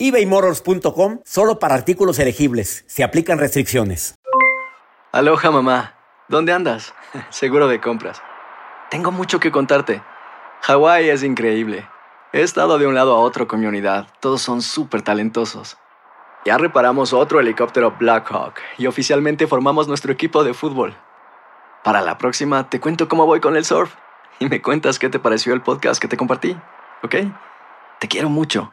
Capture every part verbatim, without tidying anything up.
eBay Motors punto com, solo para artículos elegibles. Se aplican restricciones. Aloha, mamá. ¿Dónde andas? Seguro de compras. Tengo mucho que contarte. Hawái es increíble. He estado de un lado a otro con mi unidad. Todos son súper talentosos. Ya reparamos otro helicóptero Blackhawk y oficialmente formamos nuestro equipo de fútbol. Para la próxima te cuento cómo voy con el surf y me cuentas qué te pareció el podcast que te compartí, ¿ok? Te quiero mucho.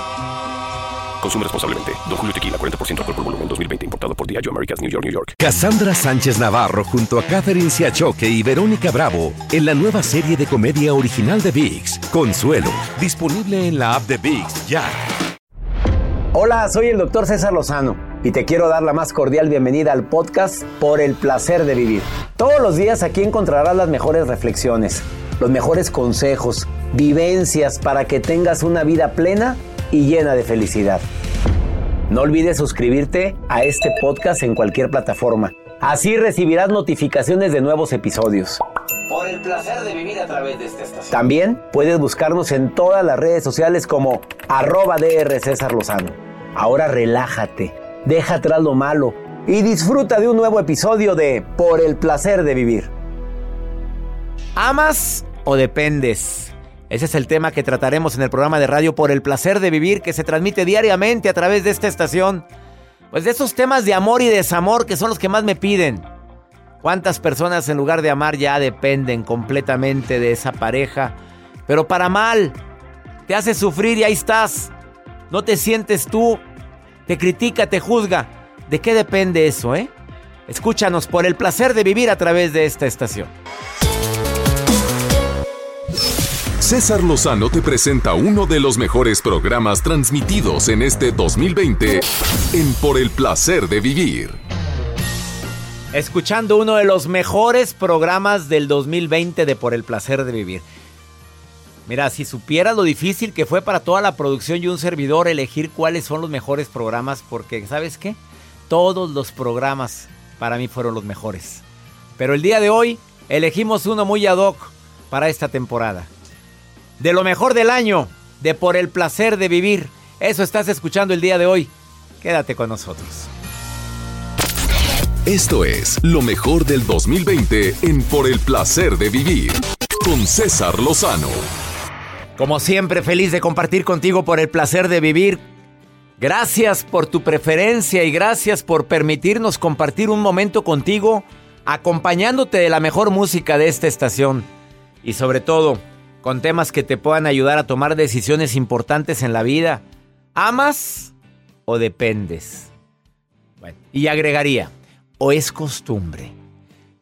Consume responsablemente. Don Julio Tequila, cuarenta por ciento alcohol por volumen, dos mil veinte, importado por Diageo Americas, New York, New York. Cassandra Sánchez Navarro junto a Katherine Siachoque y Verónica Bravo en la nueva serie de comedia original de ViX, Consuelo, disponible en la app de ViX ya. Hola, soy el doctor César Lozano y te quiero dar la más cordial bienvenida al podcast Por el Placer de Vivir. Todos los días aquí encontrarás las mejores reflexiones, los mejores consejos, vivencias para que tengas una vida plena y llena de felicidad. No olvides suscribirte a este podcast en cualquier plataforma. Así recibirás notificaciones de nuevos episodios. Por el placer de vivir a través de esta estación. También puedes buscarnos en todas las redes sociales como arroba dr César Lozano. Ahora relájate, deja atrás lo malo y disfruta de un nuevo episodio de Por el placer de vivir. ¿Amas o dependes? Ese es el tema que trataremos en el programa de radio Por el Placer de Vivir, que se transmite diariamente a través de esta estación. Pues de esos temas de amor y desamor que son los que más me piden. ¿Cuántas personas en lugar de amar ya dependen completamente de esa pareja? Pero para mal, te hace sufrir y ahí estás. No te sientes tú, te critica, te juzga. ¿De qué depende eso, eh? Escúchanos Por el Placer de Vivir a través de esta estación. César Lozano te presenta uno de los mejores programas transmitidos en este dos mil veinte en Por el Placer de Vivir. Escuchando uno de los mejores programas del dos mil veinte de Por el Placer de Vivir. Mira, si supieras lo difícil que fue para toda la producción y un servidor elegir cuáles son los mejores programas, porque ¿sabes qué? Todos los programas para mí fueron los mejores. Pero el día de hoy elegimos uno muy ad hoc para esta temporada. De lo mejor del año, de Por el Placer de Vivir. Eso estás escuchando el día de hoy. Quédate con nosotros. Esto es lo mejor del dos mil veinte en Por el Placer de Vivir, con César Lozano. Como siempre, feliz de compartir contigo Por el Placer de Vivir. Gracias por tu preferencia y gracias por permitirnos compartir un momento contigo, acompañándote de la mejor música de esta estación. Y sobre todo, con temas que te puedan ayudar a tomar decisiones importantes en la vida. ¿Amas o dependes? Bueno, y agregaría, ¿o es costumbre?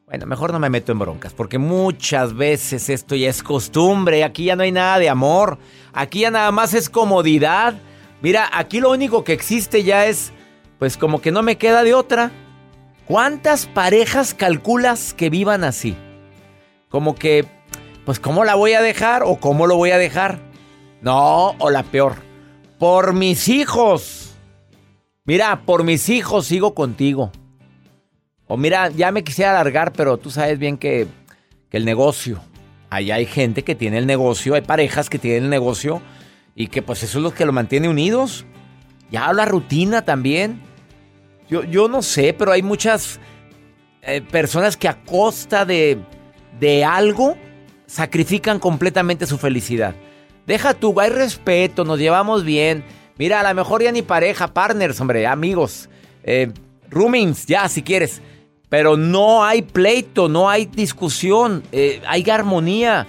Bueno, mejor no me meto en broncas, porque muchas veces esto ya es costumbre. Aquí ya no hay nada de amor. Aquí ya nada más es comodidad. Mira, aquí lo único que existe ya es, pues como que no me queda de otra. ¿Cuántas parejas calculas que vivan así? Como que... pues ¿cómo la voy a dejar o cómo lo voy a dejar? No, o la peor, por mis hijos. Mira, por mis hijos sigo contigo. O mira, ya me quisiera alargar, pero tú sabes bien que, que el negocio. Ahí hay gente que tiene el negocio, hay parejas que tienen el negocio y que pues eso es lo que lo mantiene unidos. Ya la rutina también. Yo, yo no sé, pero hay muchas eh, personas que a costa de, de algo... sacrifican completamente su felicidad. Deja tú, hay respeto, nos llevamos bien. Mira, a lo mejor ya ni pareja, partners, hombre, amigos. Eh, roomings, ya, si quieres. Pero no hay pleito, no hay discusión, eh, hay armonía.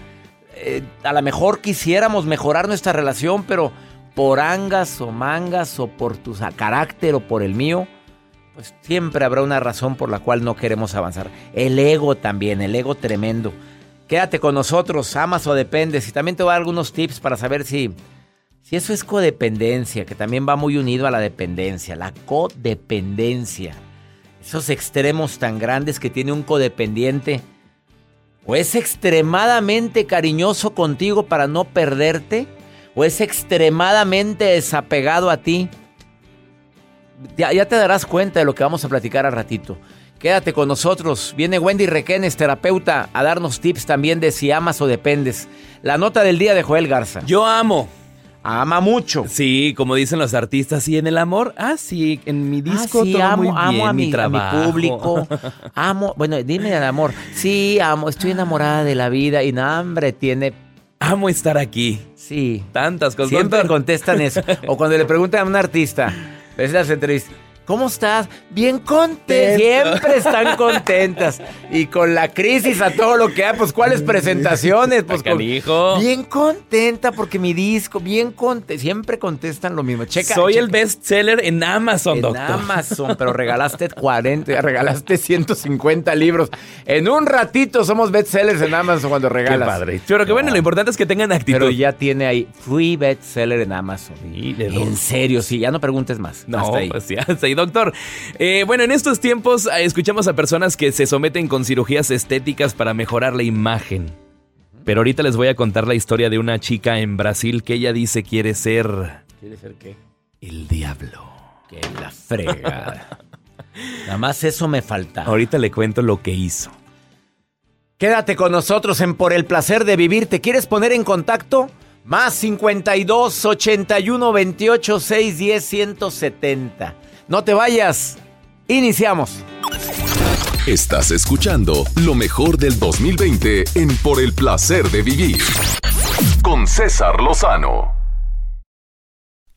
Eh, a lo mejor quisiéramos mejorar nuestra relación, pero por angas o mangas o por tu carácter o por el mío, pues siempre habrá una razón por la cual no queremos avanzar. El ego también, el ego tremendo. Quédate con nosotros, amas o dependes. Y también te voy a dar algunos tips para saber si, si eso es codependencia, que también va muy unido a la dependencia, la codependencia. Esos extremos tan grandes que tiene un codependiente. O es extremadamente cariñoso contigo para no perderte, o es extremadamente desapegado a ti. Ya, ya te darás cuenta de lo que vamos a platicar al ratito. Quédate con nosotros. Viene Wendy Requenes, terapeuta, a darnos tips también de si amas o dependes. La nota del día de Joel Garza. Yo amo. Ama mucho. Sí, como dicen los artistas. Y en el amor, ah, sí, en mi disco ah, sí, todo amo, muy bien, amo a mi, mi trabajo. A mi público. Amo, bueno, dime el amor. Sí, amo, estoy enamorada de la vida y no, hombre, tiene... Amo estar aquí. Sí. Tantas cosas. Siempre contestan eso. O cuando le preguntan a un artista, ves las entrevistas. ¿Cómo estás? Bien contenta. Siempre están contentas. Y con la crisis a todo lo que hay, pues, ¿cuáles presentaciones? Pues, con... bien contenta porque mi disco, bien contenta. Siempre contestan lo mismo. Checa. Soy checa. El bestseller en Amazon, en doctor. En Amazon, pero regalaste cuarenta, regalaste ciento cincuenta libros. En un ratito somos bestsellers en Amazon cuando regalas. Qué padre. Pero que no. Bueno, lo importante es que tengan actitud. Pero ya tiene ahí, fui bestseller en Amazon. Sí, en dos. Serio, sí, ya no preguntes más. No, hasta ahí. Pues ya, hasta ahí. Doctor, eh, bueno, en estos tiempos eh, escuchamos a personas que se someten con cirugías estéticas para mejorar la imagen. Pero ahorita les voy a contar la historia de una chica en Brasil que ella dice quiere ser... ¿Quiere ser qué? El diablo. Que la fregada. Nada más eso me faltaba. Ahorita le cuento lo que hizo. Quédate con nosotros en Por el Placer de Vivir. ¿Te quieres poner en contacto? Más cincuenta y dos, ochenta y uno, veintiocho, seiscientos diez, ciento setenta. No te vayas. Iniciamos. Estás escuchando lo mejor del dos mil veinte en Por el Placer de Vivir. Con César Lozano.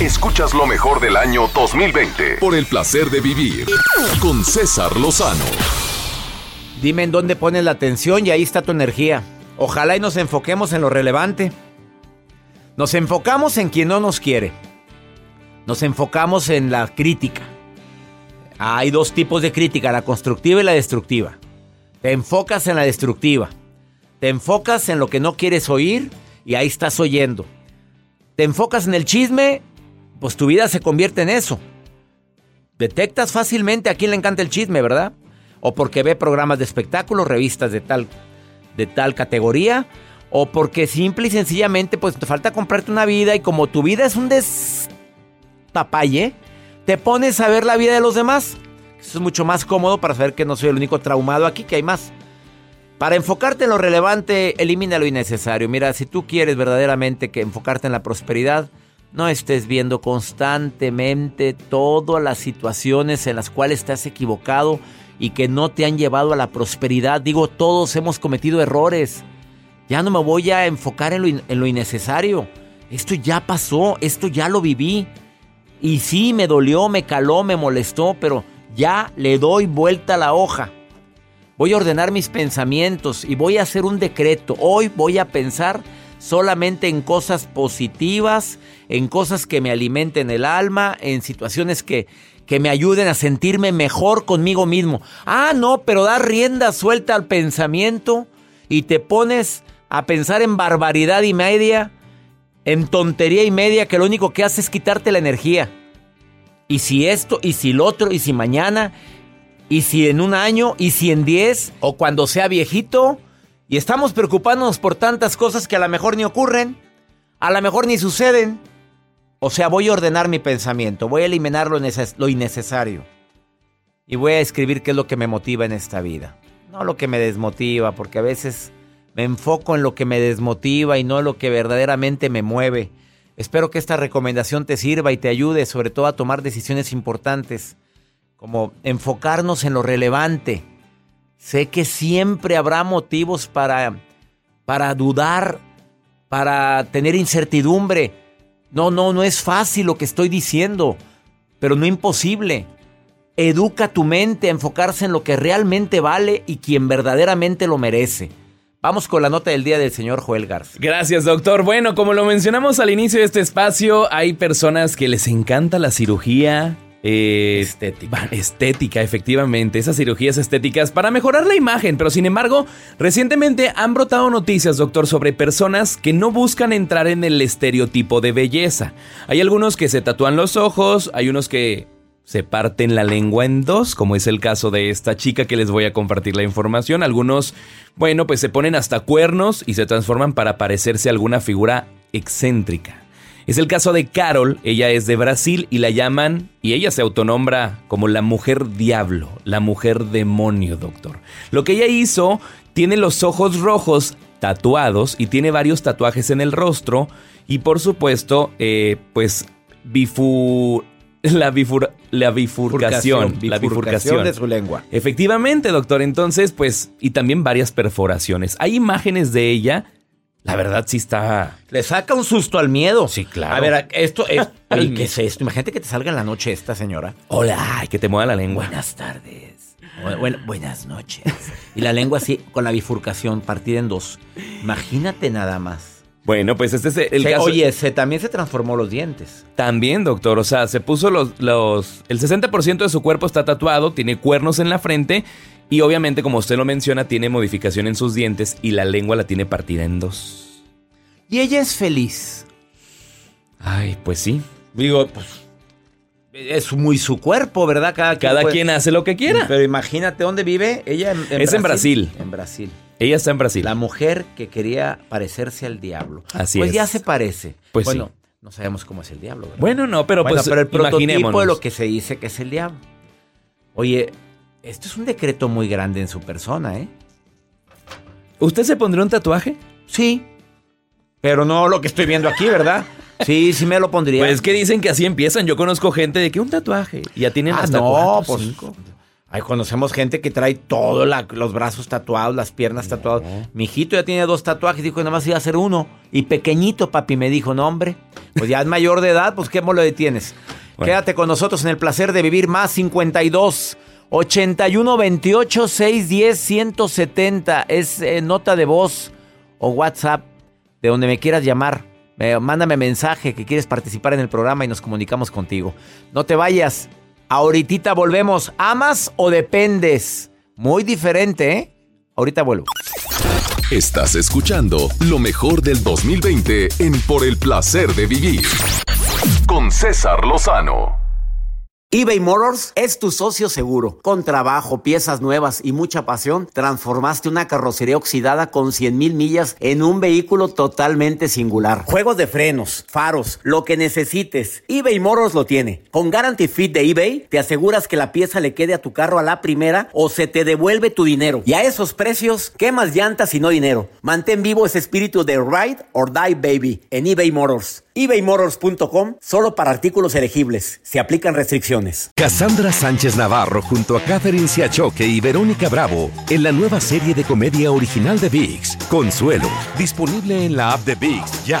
Escuchas lo mejor del año dos mil veinte por el placer de vivir con César Lozano. Dime en dónde pones la atención y ahí está tu energía. Ojalá y nos enfoquemos en lo relevante. Nos enfocamos en quien no nos quiere. Nos enfocamos en la crítica. Hay dos tipos de crítica, la constructiva y la destructiva. Te enfocas en la destructiva. Te enfocas en lo que no quieres oír y ahí estás oyendo. Te enfocas en el chisme... pues tu vida se convierte en eso. Detectas fácilmente a quién le encanta el chisme, ¿verdad? O porque ve programas de espectáculos, revistas de tal, de tal categoría, o porque simple y sencillamente pues te falta comprarte una vida y como tu vida es un destapalle, te pones a ver la vida de los demás. Esto es mucho más cómodo para saber que no soy el único traumado aquí, que hay más. Para enfocarte en lo relevante, elimina lo innecesario. Mira, si tú quieres verdaderamente que enfocarte en la prosperidad, no estés viendo constantemente todas las situaciones en las cuales te has equivocado y que no te han llevado a la prosperidad. Digo, todos hemos cometido errores. Ya no me voy a enfocar en lo, in- en lo innecesario. Esto ya pasó, esto ya lo viví. Y sí, me dolió, me caló, me molestó, pero ya le doy vuelta a la hoja. Voy a ordenar mis pensamientos y voy a hacer un decreto. Hoy voy a pensar solamente en cosas positivas, en cosas que me alimenten el alma, en situaciones que, que me ayuden a sentirme mejor conmigo mismo. Ah, no, pero da rienda suelta al pensamiento y te pones a pensar en barbaridad y media, en tontería y media, que lo único que hace es quitarte la energía. Y si esto, y si lo otro, y si mañana... Y si en un año, y si en diez, o cuando sea viejito, y estamos preocupándonos por tantas cosas que a lo mejor ni ocurren, a lo mejor ni suceden. O sea, voy a ordenar mi pensamiento, voy a eliminar lo, neces- lo innecesario. Y voy a escribir qué es lo que me motiva en esta vida. No lo que me desmotiva, porque a veces me enfoco en lo que me desmotiva y no en lo que verdaderamente me mueve. Espero que esta recomendación te sirva y te ayude, sobre todo a tomar decisiones importantes, como enfocarnos en lo relevante. Sé que siempre habrá motivos para, para dudar, para tener incertidumbre. No, no, no es fácil lo que estoy diciendo, pero no imposible. Educa tu mente a enfocarse en lo que realmente vale y quien verdaderamente lo merece. Vamos con la nota del día del señor Joel Garza. Gracias, doctor. Bueno, como lo mencionamos al inicio de este espacio, hay personas que les encanta la cirugía... Eh, estética. Estética, efectivamente. Esas cirugías estéticas para mejorar la imagen. Pero sin embargo, recientemente han brotado noticias, doctor, sobre personas que no buscan entrar en el estereotipo de belleza. Hay algunos que se tatúan los ojos, hay unos que se parten la lengua en dos, como es el caso de esta chica que les voy a compartir la información. Algunos, bueno, pues se ponen hasta cuernos y se transforman para parecerse a alguna figura excéntrica. Es el caso de Carol, ella es de Brasil y la llaman, y ella se autonombra como la mujer diablo, la mujer demonio, doctor. Lo que ella hizo, tiene los ojos rojos tatuados y tiene varios tatuajes en el rostro y por supuesto, eh, pues, bifur... La, bifur, la bifurcación, bifurcación. La bifurcación de su lengua. Efectivamente, doctor. Entonces, pues, y también varias perforaciones. Hay imágenes de ella... La verdad sí está... Le saca un susto al miedo. Sí, claro. A ver, esto es... Ay, ¿qué es esto? Imagínate que te salga en la noche esta señora. Hola, que te mueva la lengua. Buenas tardes. Bueno, buenas noches. Y la lengua así, con la bifurcación, partida en dos. Imagínate nada más. Bueno, pues este es el se, caso... Oye, se, también se transformó los dientes. También, doctor. O sea, se puso los... los el sesenta por ciento de su cuerpo está tatuado, tiene cuernos en la frente... Y obviamente, como usted lo menciona, tiene modificación en sus dientes y la lengua la tiene partida en dos. ¿Y ella es feliz? Ay, pues sí. Digo, pues, es muy su cuerpo, ¿verdad? Cada, Cada quien, quien hace lo que quiera. Pero imagínate dónde vive. Ella en, en es Brasil. en Brasil. En Brasil. Ella está en Brasil. La mujer que quería parecerse al diablo. Así pues es. Pues ya se parece. Pues bueno, sí. No sabemos cómo es el diablo, ¿verdad? Bueno, no, pero bueno, pues pero el prototipo de lo que se dice que es el diablo. Oye... Esto es un decreto muy grande en su persona, ¿eh? ¿Usted se pondría un tatuaje? Sí. Pero no lo que estoy viendo aquí, ¿verdad? Sí, sí me lo pondría. Pues es que dicen que así empiezan. Yo conozco gente de que un tatuaje. Y ya tienen ah, hasta no, cuatro, pues, cinco. Ay, conocemos gente que trae todos los brazos tatuados, las piernas no. tatuadas. Mi hijito ya tiene dos tatuajes. Dijo que nada más iba a hacer uno. Y pequeñito, papi, me dijo, no, hombre. Pues ya es mayor de edad, pues qué mole detienes. Bueno. Quédate con nosotros en el placer de vivir más cincuenta y dos. ochenta y uno, veintiocho, seiscientos diez, ciento setenta es eh, nota de voz o WhatsApp, de donde me quieras llamar. Eh, mándame mensaje que quieres participar en el programa y nos comunicamos contigo. No te vayas, ahorita volvemos. ¿Amas o dependes? Muy diferente, ¿eh? Ahorita vuelvo. Estás escuchando lo mejor del dos mil veinte en Por el Placer de Vivir con César Lozano. eBay Motors es tu socio seguro. Con trabajo, piezas nuevas y mucha pasión, transformaste una carrocería oxidada con cien mil millas en un vehículo totalmente singular. Juegos de frenos, faros, lo que necesites, eBay Motors lo tiene. Con Guaranteed Fit de eBay, te aseguras que la pieza le quede a tu carro a la primera o se te devuelve tu dinero. Y a esos precios, quemas llantas y no dinero. Mantén vivo ese espíritu de Ride or Die Baby en eBay Motors. eBay Motors punto com, solo para artículos elegibles. Se aplican restricciones. Cassandra Sánchez Navarro junto a Katherine Siachoque y Verónica Bravo en la nueva serie de comedia original de ViX, Consuelo, disponible en la app de ViX ya.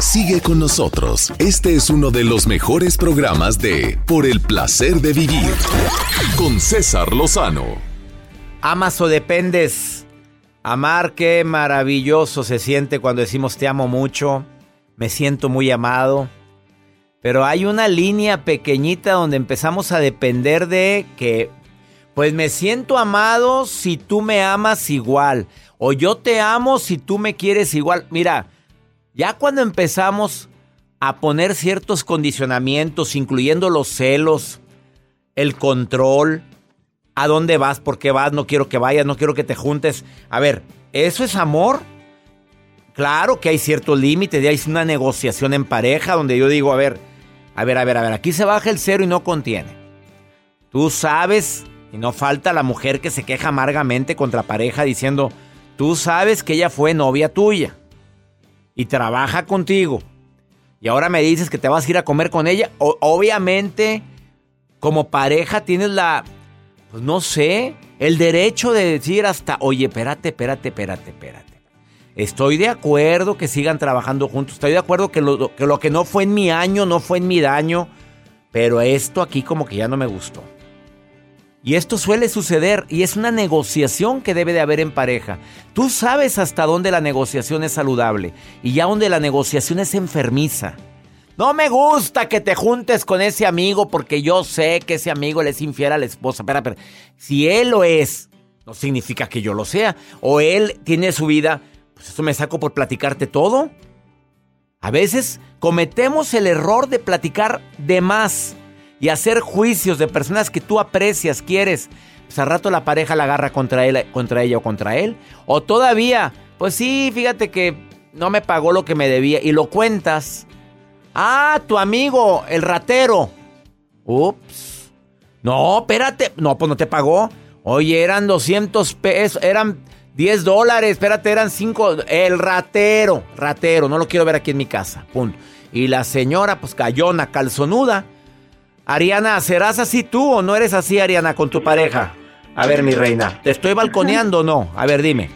Sigue con nosotros. Este es uno de los mejores programas de Por el Placer de Vivir con César Lozano. Amas o dependes. Amar, qué maravilloso se siente cuando decimos te amo mucho, me siento muy amado. Pero hay una línea pequeñita donde empezamos a depender de que pues me siento amado si tú me amas igual, o yo te amo si tú me quieres igual. Mira, ya cuando empezamos a poner ciertos condicionamientos, incluyendo los celos, el control, ¿a dónde vas? ¿Por qué vas? No quiero que vayas, no quiero que te juntes. A ver, ¿eso es amor? Claro que hay ciertos límites, ya hay una negociación en pareja donde yo digo, a ver, a ver, a ver, a ver, aquí se baja el cero y no contiene. Tú sabes, y no falta la mujer que se queja amargamente contra pareja diciendo, tú sabes que ella fue novia tuya y trabaja contigo, y ahora me dices que te vas a ir a comer con ella. O- obviamente, como pareja tienes la, pues no sé, el derecho de decir hasta, oye, espérate, espérate, espérate, espérate. Estoy de acuerdo que sigan trabajando juntos, estoy de acuerdo que lo que, lo que no fue en mi año, no fue en mi daño, pero esto aquí como que ya no me gustó. Y esto suele suceder y es una negociación que debe de haber en pareja. Tú sabes hasta dónde la negociación es saludable y ya donde la negociación es enfermiza. No me gusta que te juntes con ese amigo porque yo sé que ese amigo le es infiel a la esposa. Espera, espera. Si él lo es, no significa que yo lo sea. O él tiene su vida, pues eso me saco por platicarte todo. A veces cometemos el error de platicar de más y hacer juicios de personas que tú aprecias, quieres. Pues al rato la pareja la agarra contra él, contra ella o contra él. O todavía, pues sí, fíjate que no me pagó lo que me debía. Y lo cuentas. Ah, tu amigo, el ratero. Ups. No, espérate. No, pues no te pagó. Oye, eran doscientos pesos, eran diez dólares, espérate, eran cinco. El ratero, ratero, no lo quiero ver aquí en mi casa. Punto. Y la señora, pues callona, calzonuda. Ariana, ¿serás así tú o no eres así, Ariana, con tu pareja? A ver, mi reina, ¿te estoy balconeando o no? A ver, dime.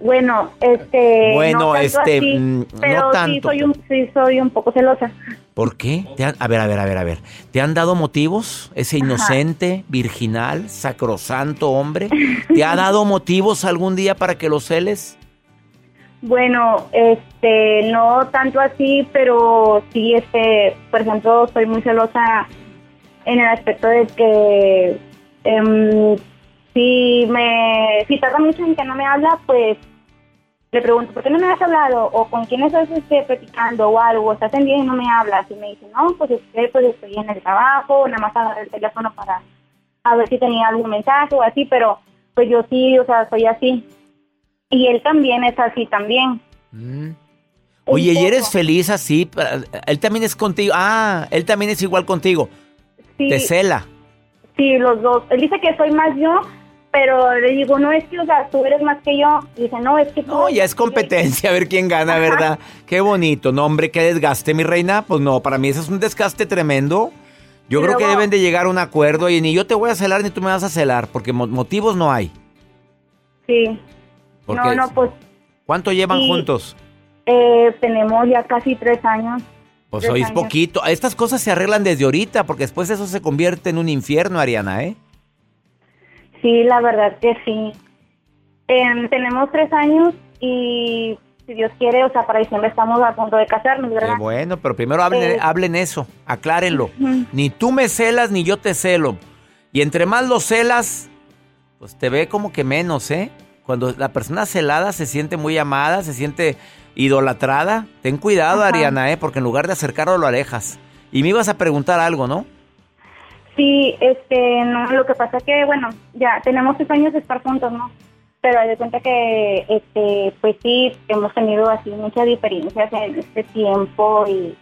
Bueno, este... Bueno, no tanto este... Así, no pero tanto. Sí, soy un, sí soy un poco celosa. ¿Por qué? Te han, a ver, a ver, a ver, a ver. ¿Te han dado motivos? Ese inocente, ajá, virginal, sacrosanto hombre, ¿te ha dado motivos algún día para que lo celes? Bueno, este, no tanto así, pero sí, este, por ejemplo, soy muy celosa en el aspecto de que um, si me si tarda mucho en que no me habla, pues le pregunto, ¿por qué no me has hablado? O ¿con quién estás este, platicando o algo? ¿Estás en día y no me hablas? Y me dice, no, pues, este, pues estoy en el trabajo, nada más agarré el teléfono para a ver si tenía algún mensaje o así, pero pues yo sí, o sea, soy así. Y él también es así también. Mm. Oye, poco. ¿Y eres feliz así? Él también es contigo. Ah, él también es igual contigo. Sí. Te cela. Sí, los dos. Él dice que soy más yo, pero le digo, no, es que, o sea, tú eres más que yo. Y dice, no, es que tú... No, ya es competencia, a ver quién gana, ¿verdad? Qué bonito. No, hombre, qué desgaste, mi reina. Pues no, para mí eso es un desgaste tremendo. Yo pero creo que deben de llegar a un acuerdo. Y ni yo te voy a celar, ni tú me vas a celar, porque mo- motivos no hay. Sí. Porque no, no, pues... ¿Cuánto llevan sí, juntos? Eh, tenemos ya casi tres años. Pues hoy es poquito. Estas cosas se arreglan desde ahorita, porque después eso se convierte en un infierno, Ariana, ¿eh? Sí, la verdad que sí. Eh, tenemos tres años y si Dios quiere, o sea, para diciembre estamos a punto de casarnos, ¿verdad? Eh, bueno, pero primero hablen, eh, hablen eso, aclárenlo. Uh-huh. Ni tú me celas, ni yo te celo. Y entre más lo celas, pues te ve como que menos, ¿eh? Cuando la persona celada se siente muy amada, se siente idolatrada. Ten cuidado, ajá, Ariana, ¿eh? Porque en lugar de acercarlo, lo alejas. Y me ibas a preguntar algo, ¿no? Sí, este, no, lo que pasa que, bueno, ya tenemos seis años de estar juntos, ¿no? Pero haz de cuenta que, este, pues sí, hemos tenido así muchas diferencias en este tiempo y,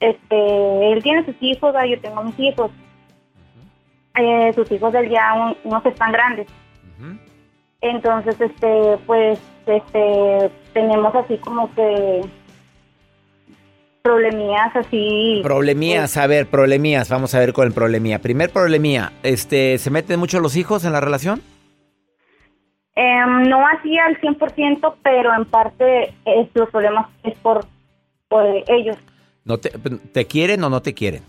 este, él tiene sus hijos, ¿verdad? Yo tengo mis hijos. Uh-huh. Eh, sus hijos del ya, un, unos están grandes. Uh-huh. Entonces, este, pues, este, tenemos así como que... Problemías así. Problemías, a ver, problemías. Vamos a ver con el problemía. Primer problemía, este, ¿se meten mucho los hijos en la relación? Eh, no así al cien por ciento, pero en parte es, los problemas es por, por ellos. ¿No te, te quieren o no te quieren?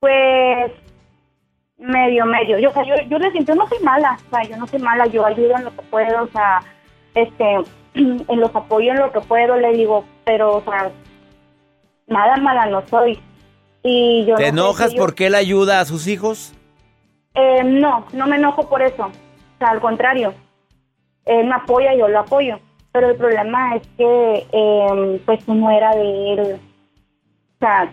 Pues medio, medio. Yo, o sea, yo, yo les siento, yo no soy mala, o sea, yo no soy mala, yo ayudo en lo que puedo, o sea, este... en los apoyo en lo que puedo, le digo, pero, o sea, nada mala no soy. Y yo ¿Te no enojas yo... porque él ayuda a sus hijos? Eh, no, no me enojo por eso. O sea, al contrario. Él me apoya, yo lo apoyo. Pero el problema es que, eh, pues, no era de él. O sea,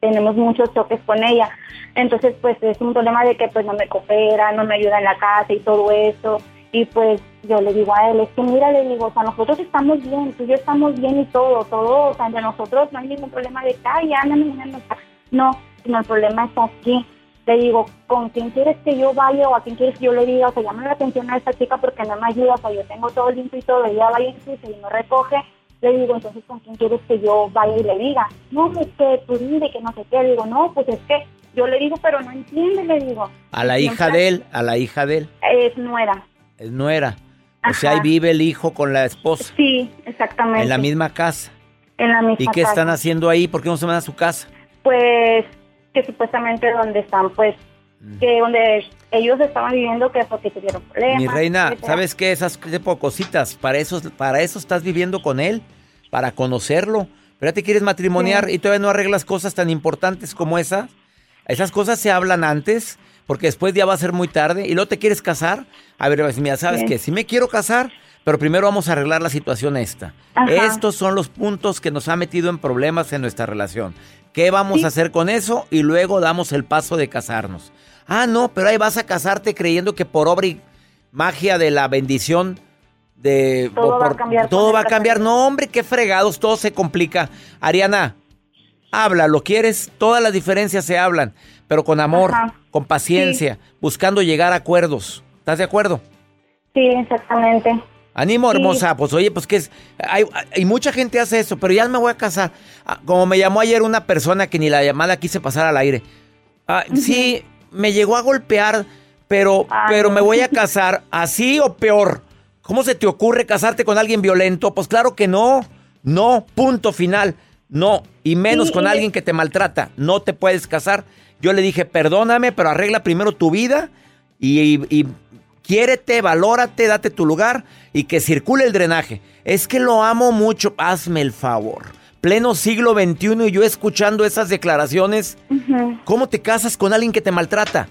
tenemos muchos choques con ella. Entonces, pues, es un problema de que, pues, no me coopera, no me ayuda en la casa y todo eso. Y pues yo le digo a él, es que mira, le digo, o sea, nosotros estamos bien, tú y yo estamos bien y todo, todo, o sea, entre nosotros no hay ningún problema de que, ay, ándame, ándame, no, sino el problema está aquí. Le digo, ¿con quién quieres que yo vaya o a quién quieres que yo le diga? O sea, llama la atención a esta chica porque no me ayuda, o sea, yo tengo todo limpio y todo, ella va y se no recoge. Le digo, entonces, ¿con quién quieres que yo vaya y le diga? No, es que, pues mire, que no sé qué, le digo, no, pues es que, yo le digo, pero no entiende, le digo. A la hija ¿Siempre? de él, a la hija de él. Es nuera. Es nuera. Ajá. O sea, ahí vive el hijo con la esposa. Sí, exactamente. En la misma casa. En la misma casa. ¿Y qué casa. están haciendo ahí? ¿Por qué no se van a su casa? Pues que supuestamente donde están, pues, mm. que donde ellos estaban viviendo, que porque tuvieron problemas. Mi reina, etcétera. ¿Sabes qué? Esas tipo cositas, para eso, para eso estás viviendo con él, para conocerlo. Pero ya te quieres matrimoniar sí. y todavía no arreglas cosas tan importantes como esas. Esas cosas se hablan antes, porque después ya va a ser muy tarde. ¿Y luego te quieres casar? A ver, mira, ¿sabes qué? Sí me quiero casar, pero primero vamos a arreglar la situación esta. Ajá. Estos son los puntos que nos ha metido en problemas en nuestra relación. ¿Qué vamos sí. a hacer con eso? Y luego damos el paso de casarnos. Ah, no, pero ahí vas a casarte creyendo que por obra y magia de la bendición... de Todo por, va a cambiar. Todo va a cambiar. No, hombre, qué fregados, todo se complica. Ariana, habla, lo quieres, todas las diferencias se hablan, pero con amor, ajá, con paciencia, sí, buscando llegar a acuerdos. ¿Estás de acuerdo? Sí, exactamente. Ánimo, sí, hermosa. Pues oye, pues que es, hay, hay mucha gente hace eso, pero ya me voy a casar. Como me llamó ayer una persona que ni la llamada quise pasar al aire. Ah, uh-huh. Sí, me llegó a golpear, pero, ah, pero no. me voy a casar, ¿así o peor? ¿Cómo se te ocurre casarte con alguien violento? Pues claro que no, no, punto final. No, y menos sí, con y... alguien que te maltrata. No te puedes casar. Yo le dije, perdóname, pero arregla primero tu vida y, y, y quiérete, valórate, date tu lugar y que circule el drenaje. Es que lo amo mucho. Hazme el favor. Pleno siglo veintiuno y yo escuchando esas declaraciones. Uh-huh. ¿Cómo te casas con alguien que te maltrata?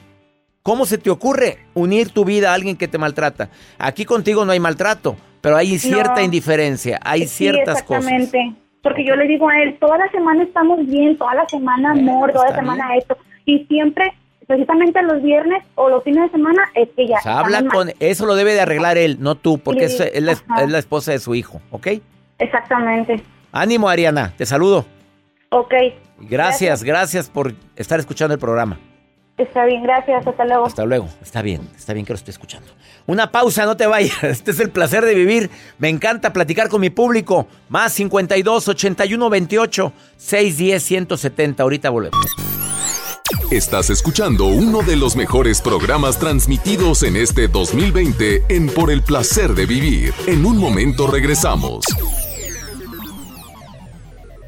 ¿Cómo se te ocurre unir tu vida a alguien que te maltrata? Aquí contigo no hay maltrato, pero hay cierta no. indiferencia, hay sí, ciertas exactamente. cosas. Exactamente. Porque yo le digo a él, toda la semana estamos bien, toda la semana amor, toda la semana esto. Y siempre, precisamente los viernes o los fines de semana, es que ya... O sea, habla con... Mal. Eso lo debe de arreglar él, no tú, porque sí, es, es, la, es la esposa de su hijo, ¿ok? Exactamente. Ánimo, Ariana, te saludo. Ok. Gracias, gracias, gracias por estar escuchando el programa. Está bien, gracias, hasta luego. Hasta luego, está bien, está bien que lo esté escuchando. Una pausa, no te vayas, este es el placer de vivir. Me encanta platicar con mi público. Más cincuenta y dos, ochenta y uno, veintiocho, seiscientos diez, ciento setenta, ahorita volvemos. Estás escuchando uno de los mejores programas transmitidos en este dos mil veinte en Por el Placer de Vivir. En un momento regresamos.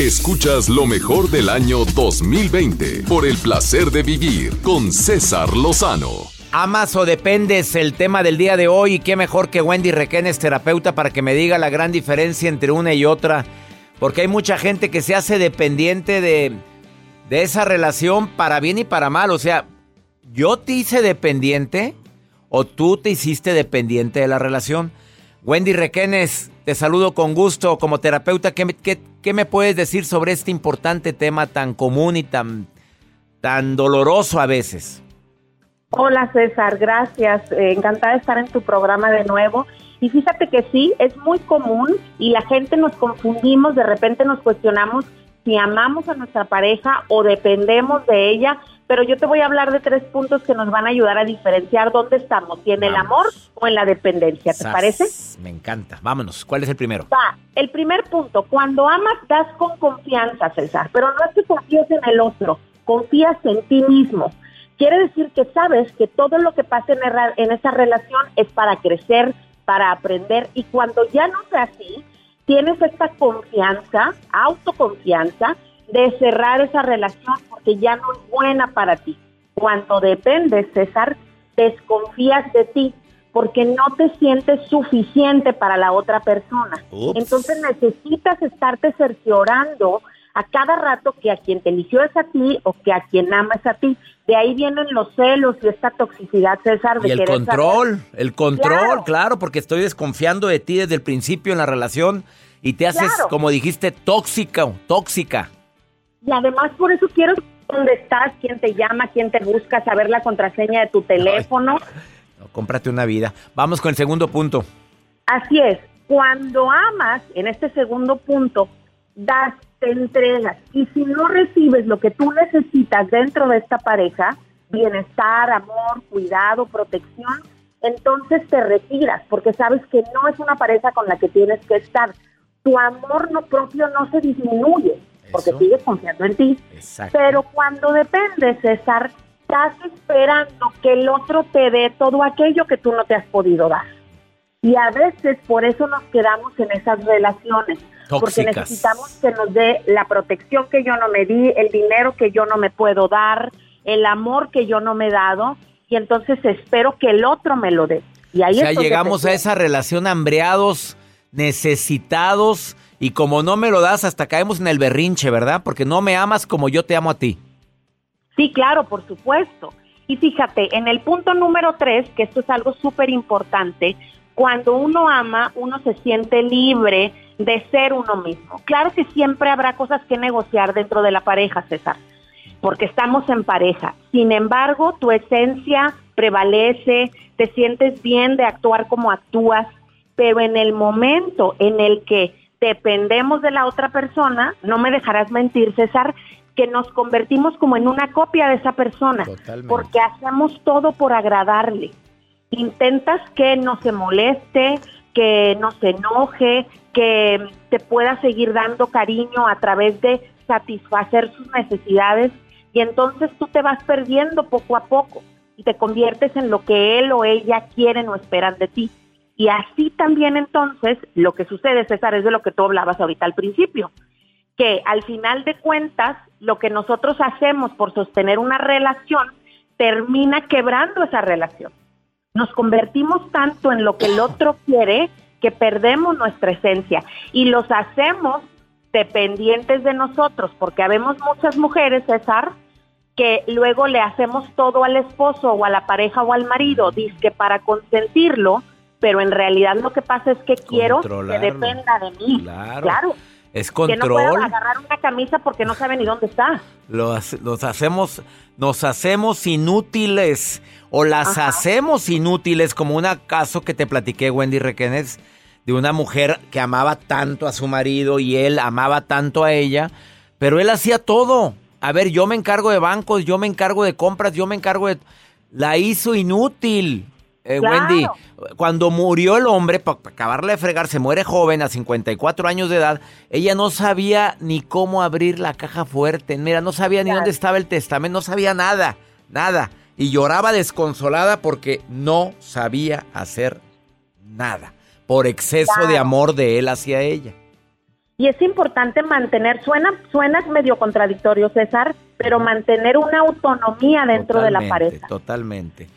Escuchas lo mejor del año dos mil veinte por el placer de vivir con César Lozano. Amas o dependes, el tema del día de hoy, y qué mejor que Wendy Requenes, terapeuta, para que me diga la gran diferencia entre una y otra, porque hay mucha gente que se hace dependiente de, de esa relación para bien y para mal. O sea, ¿yo te hice dependiente o tú te hiciste dependiente de la relación? Wendy Requenes, te saludo con gusto. Como terapeuta, ¿qué, qué, qué me puedes decir sobre este importante tema tan común y tan, tan doloroso a veces? Hola, César, gracias. Eh, encantada de estar en tu programa de nuevo. Y fíjate que sí, es muy común y la gente nos confundimos, de repente nos cuestionamos si amamos a nuestra pareja o dependemos de ella. Pero yo te voy a hablar de tres puntos que nos van a ayudar a diferenciar dónde estamos, si en Vamos. el amor o en la dependencia, ¿te Sas, parece? Me encanta, vámonos. ¿Cuál es el primero? Va, el primer punto, cuando amas das con confianza, César, pero no es que confíes en el otro, confías en ti mismo. Quiere decir que sabes que todo lo que pasa en, erra, en esa relación es para crecer, para aprender, y cuando ya no sea así, tienes esta confianza, autoconfianza, de cerrar esa relación porque ya no es buena para ti. Cuando dependes, César, desconfías de ti porque no te sientes suficiente para la otra persona. Ups. Entonces necesitas estarte cerciorando a cada rato que a quien te eligió es a ti o que a quien ama es a ti. De ahí vienen los celos y esta toxicidad, César. De y el control, saber. el control, claro. claro, porque estoy desconfiando de ti desde el principio en la relación y te haces, claro. como dijiste, tóxica, tóxica. Y además por eso quiero dónde estás, quién te llama, quién te busca, saber la contraseña de tu teléfono. Ay, no, cómprate una vida. Vamos con el segundo punto. Así es. Cuando amas, en este segundo punto, das, te entregas. Y si no recibes lo que tú necesitas dentro de esta pareja, bienestar, amor, cuidado, protección, entonces te retiras porque sabes que no es una pareja con la que tienes que estar. Tu amor no propio no se disminuye. Porque Eso. sigues confiando en ti. Exacto. Pero cuando dependes, César, estás esperando que el otro te dé todo aquello que tú no te has podido dar. Y a veces por eso nos quedamos en esas relaciones. Tóxicas. Porque necesitamos que nos dé la protección que yo no me di, el dinero que yo no me puedo dar, el amor que yo no me he dado. Y entonces espero que el otro me lo dé. Y ahí o sea, llegamos a esa relación hambreados, necesitados, Y como no me lo das, hasta caemos en el berrinche, ¿verdad? Porque no me amas como yo te amo a ti. Sí, claro, por supuesto. Y fíjate, en el punto número tres, que esto es algo súper importante, cuando uno ama, uno se siente libre de ser uno mismo. Claro que siempre habrá cosas que negociar dentro de la pareja, César, porque estamos en pareja. Sin embargo, tu esencia prevalece, te sientes bien de actuar como actúas, pero en el momento en el que dependemos de la otra persona, no me dejarás mentir, César, que nos convertimos como en una copia de esa persona. Totalmente. Porque hacemos todo por agradarle. Intentas que no se moleste, que no se enoje, que te pueda seguir dando cariño a través de satisfacer sus necesidades, y entonces tú te vas perdiendo poco a poco y te conviertes en lo que él o ella quieren o esperan de ti. Y así también entonces lo que sucede, César, es de lo que tú hablabas ahorita al principio, que al final de cuentas lo que nosotros hacemos por sostener una relación termina quebrando esa relación. Nos convertimos tanto en lo que el otro quiere que perdemos nuestra esencia y los hacemos dependientes de nosotros, porque habemos muchas mujeres, César, que luego le hacemos todo al esposo o a la pareja o al marido, dizque para consentirlo, pero en realidad lo que pasa es que quiero que dependa de mí. Claro. claro. Es control. Que no puedo agarrar una camisa porque no sabe ni dónde está. Los, los hacemos, nos hacemos inútiles o las Ajá. hacemos inútiles, como un caso que te platiqué, Wendy Requenes, de una mujer que amaba tanto a su marido y él amaba tanto a ella, pero él hacía todo. A ver, yo me encargo de bancos, yo me encargo de compras, yo me encargo de... La hizo inútil. Eh, claro. Wendy, cuando murió el hombre, para acabarle de fregar, se muere joven a cincuenta y cuatro años de edad, ella no sabía ni cómo abrir la caja fuerte, mira, no sabía claro. ni dónde estaba el testamento, no sabía nada, nada, y lloraba desconsolada porque no sabía hacer nada, por exceso claro. de amor de él hacia ella. Y es importante mantener, suena, suena medio contradictorio, César, pero mantener una autonomía dentro totalmente, de la pareja. Totalmente.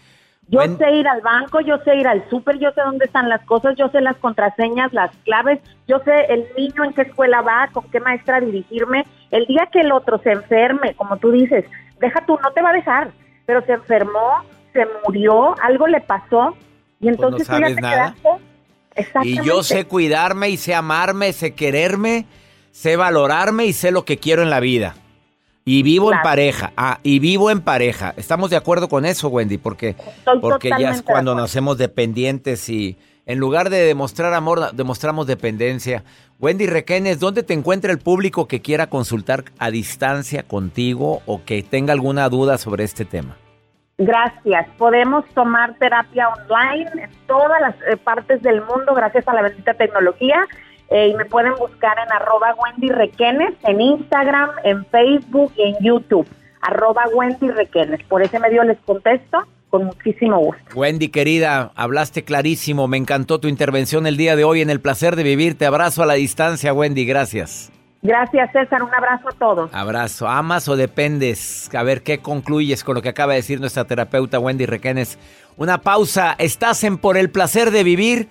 Yo Wendy. sé ir al banco, yo sé ir al súper, yo sé dónde están las cosas, yo sé las contraseñas, las claves, yo sé el niño en qué escuela va, con qué maestra dirigirme. El día que el otro se enferme, como tú dices, deja tú, no te va a dejar, pero se enfermó, se murió, algo le pasó, y entonces pues no sabes tú ya te nada. Quedaste. Exactamente. Y yo sé cuidarme y sé amarme, sé quererme, sé valorarme y sé lo que quiero en la vida. Y vivo claro. en pareja, ah, y vivo en pareja. Estamos de acuerdo con eso, Wendy, porque, porque ya es cuando nos hacemos dependientes y en lugar de demostrar amor, demostramos dependencia. Wendy Requenes, ¿dónde te encuentra el público que quiera consultar a distancia contigo o que tenga alguna duda sobre este tema? Gracias. Podemos tomar terapia online en todas las eh, partes del mundo gracias a la bendita tecnología. Eh, y me pueden buscar en arroba Wendy Requenes, en Instagram, en Facebook y en YouTube. Arroba Wendy Requenes. Por ese medio les contesto con muchísimo gusto. Wendy, querida, hablaste clarísimo. Me encantó tu intervención el día de hoy en El Placer de Vivir. Te abrazo a la distancia, Wendy. Gracias. Gracias, César. Un abrazo a todos. Abrazo. ¿Amas o dependes? A ver, ¿qué concluyes con lo que acaba de decir nuestra terapeuta Wendy Requenes? Una pausa. Estás en Por el Placer de Vivir.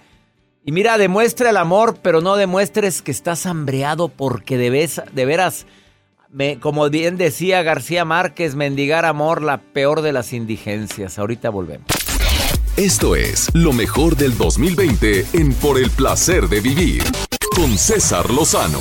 Y mira, demuestra el amor, pero no demuestres que estás hambreado porque debes, de veras, me, como bien decía García Márquez, mendigar amor, la peor de las indigencias. Ahorita volvemos. Esto es lo mejor del dos mil veinte en Por el Placer de Vivir con César Lozano.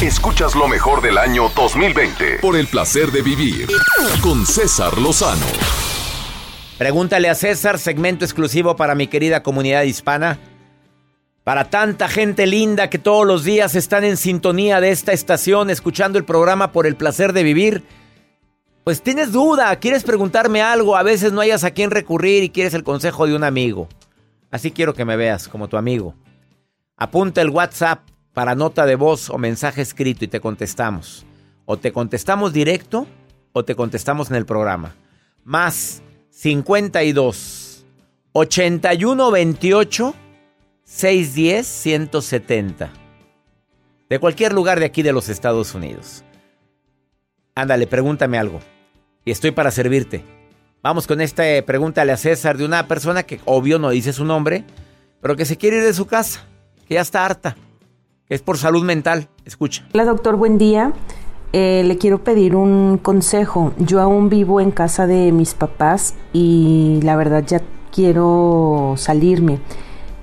Escuchas lo mejor del año dos mil veinte por El Placer de Vivir con César Lozano. Pregúntale a César, segmento exclusivo para mi querida comunidad hispana. Para tanta gente linda que todos los días están en sintonía de esta estación, escuchando el programa por El Placer de Vivir. Pues tienes duda, quieres preguntarme algo, a veces no hayas a quién recurrir y quieres el consejo de un amigo. Así quiero que me veas, como tu amigo. Apunta el WhatsApp para nota de voz o mensaje escrito y te contestamos. O te contestamos directo o te contestamos en el programa. Más cincuenta y dos, ochenta y uno, veintiocho, seiscientos diez, ciento setenta. De cualquier lugar de aquí de los Estados Unidos. Ándale, pregúntame algo. Y estoy para servirte. Vamos con esta eh, pregúntale a César, de una persona que obvio no dice su nombre, pero que se quiere ir de su casa, que ya está harta. Es por salud mental. Escucha. Hola, doctor, buen día. Eh, le quiero pedir un consejo. Yo aún vivo en casa de mis papás y la verdad ya quiero salirme,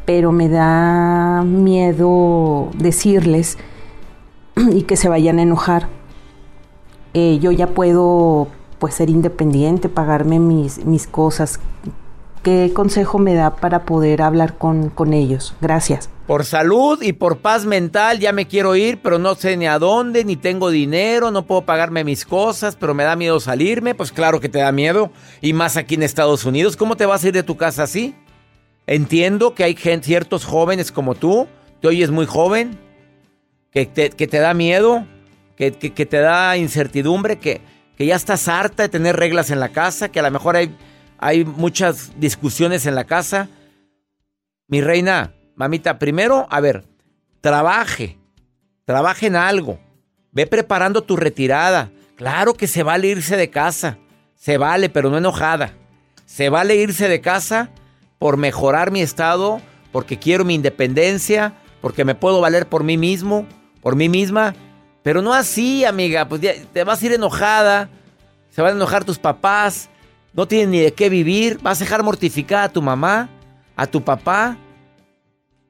pero me da miedo decirles y que se vayan a enojar. Eh, yo ya puedo pues ser independiente, pagarme mis, mis cosas. ¿Qué consejo me da para poder hablar con, con ellos? Gracias. Por salud y por paz mental, ya me quiero ir, pero no sé ni a dónde, ni tengo dinero, no puedo pagarme mis cosas, pero me da miedo salirme. Pues claro que te da miedo, y más aquí en Estados Unidos. ¿Cómo te vas a ir de tu casa así? Entiendo que hay gente, ciertos jóvenes como tú, te oyes muy joven, que te, que te da miedo, que, que, que te da incertidumbre, que, que ya estás harta de tener reglas en la casa, que a lo mejor hay... Hay muchas discusiones en la casa. Mi reina, mamita, primero, a ver, trabaje. Trabaje en algo. Ve preparando tu retirada. Claro que se vale irse de casa. Se vale, pero no enojada. Se vale irse de casa por mejorar mi estado, porque quiero mi independencia, porque me puedo valer por mí mismo, por mí misma. Pero no así, amiga. Pues te vas a ir enojada. Se van a enojar tus papás. No tienes ni de qué vivir. Vas a dejar mortificada a tu mamá, a tu papá.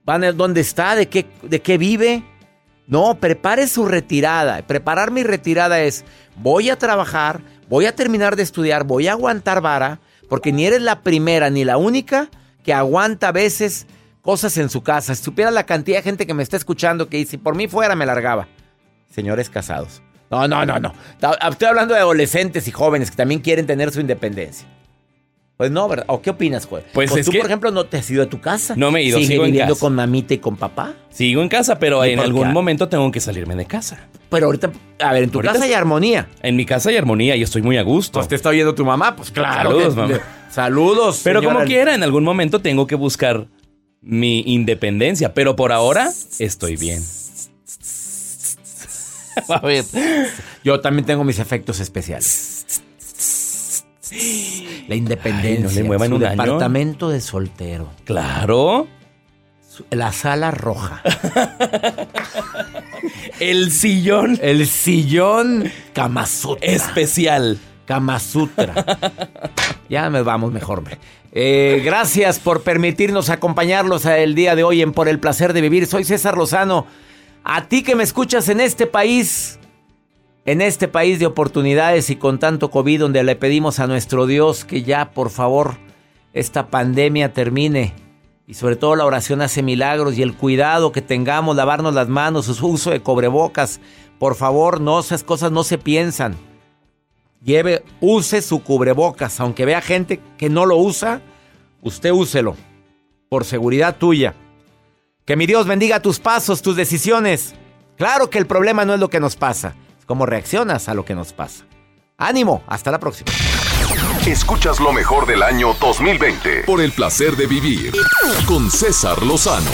Van a dónde está, de qué, de qué vive. No, prepare su retirada. Preparar mi retirada es: voy a trabajar, voy a terminar de estudiar, voy a aguantar vara, porque ni eres la primera ni la única que aguanta a veces cosas en su casa. Si supieras la cantidad de gente que me está escuchando que dice: por mí fuera me largaba. Señores casados. No, no, no, no. Estoy hablando de adolescentes y jóvenes que también quieren tener su independencia. Pues no, ¿verdad? ¿O qué opinas, Joel? Pues es tú, que... por ejemplo, no te has ido de tu casa. No me he ido, sigo en casa. ¿Sigues viviendo con mamita y con papá? Sigo en casa, pero en algún momento tengo que salirme de casa. Pero ahorita, a ver, en tu casa hay armonía. En mi casa hay armonía y estoy muy a gusto. Pues te está oyendo tu mamá, pues claro. Saludos, mamá. Saludos. Pero como quiera, en algún momento tengo que buscar mi independencia, pero por ahora estoy bien. A ver, yo también tengo mis efectos especiales. La independencia. Ay, no le su un departamento año de soltero. Claro. La sala roja. El sillón. El sillón Kama Sutra. Especial. Kama Sutra. Ya nos vamos mejor. Eh, gracias por permitirnos acompañarlos el día de hoy en Por el Placer de Vivir. Soy César Lozano. A ti que me escuchas en este país, en este país de oportunidades y con tanto COVID, donde le pedimos a nuestro Dios que ya, por favor, esta pandemia termine Y sobre todo la oración hace milagros, y el cuidado que tengamos, lavarnos las manos, el uso de cubrebocas. Por favor, no, esas cosas no se piensan. Lleve, use su cubrebocas, aunque vea gente que no lo usa, usted úselo, por seguridad tuya. Que mi Dios bendiga tus pasos, tus decisiones. Claro que el problema no es lo que nos pasa, es cómo reaccionas a lo que nos pasa. ¡Ánimo! Hasta la próxima. Escuchas lo mejor del año dos mil veinte por el placer de vivir con César Lozano.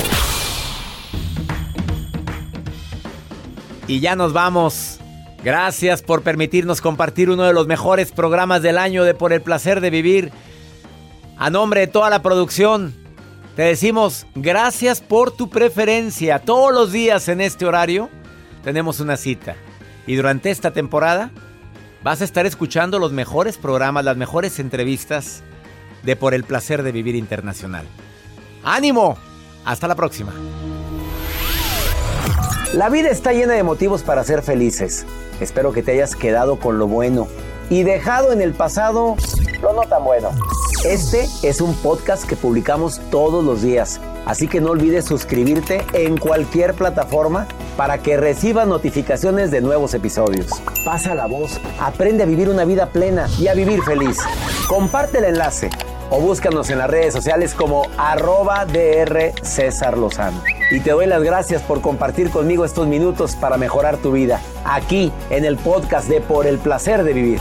Y ya nos vamos. Gracias por permitirnos compartir uno de los mejores programas del año de Por el Placer de Vivir. A nombre de toda la producción, te decimos gracias por tu preferencia. Todos los días en este horario tenemos una cita. Y durante esta temporada vas a estar escuchando los mejores programas, las mejores entrevistas de Por el Placer de Vivir Internacional. ¡Ánimo! Hasta la próxima. La vida está llena de motivos para ser felices. Espero que te hayas quedado con lo bueno y dejado en el pasado lo no tan bueno. Este es un podcast que publicamos todos los días, así que no olvides suscribirte en cualquier plataforma para que recibas notificaciones de nuevos episodios. Pasa la voz, aprende a vivir una vida plena y a vivir feliz. Comparte el enlace o búscanos en las redes sociales como arroba dr César Lozano. Y te doy las gracias por compartir conmigo estos minutos para mejorar tu vida, aquí en el podcast de Por el Placer de Vivir.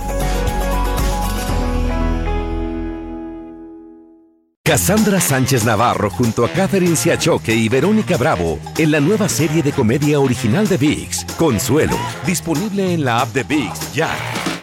Cassandra Sánchez Navarro junto a Katherine Siachoque y Verónica Bravo en la nueva serie de comedia original de ViX, Consuelo, disponible en la app de ViX ya.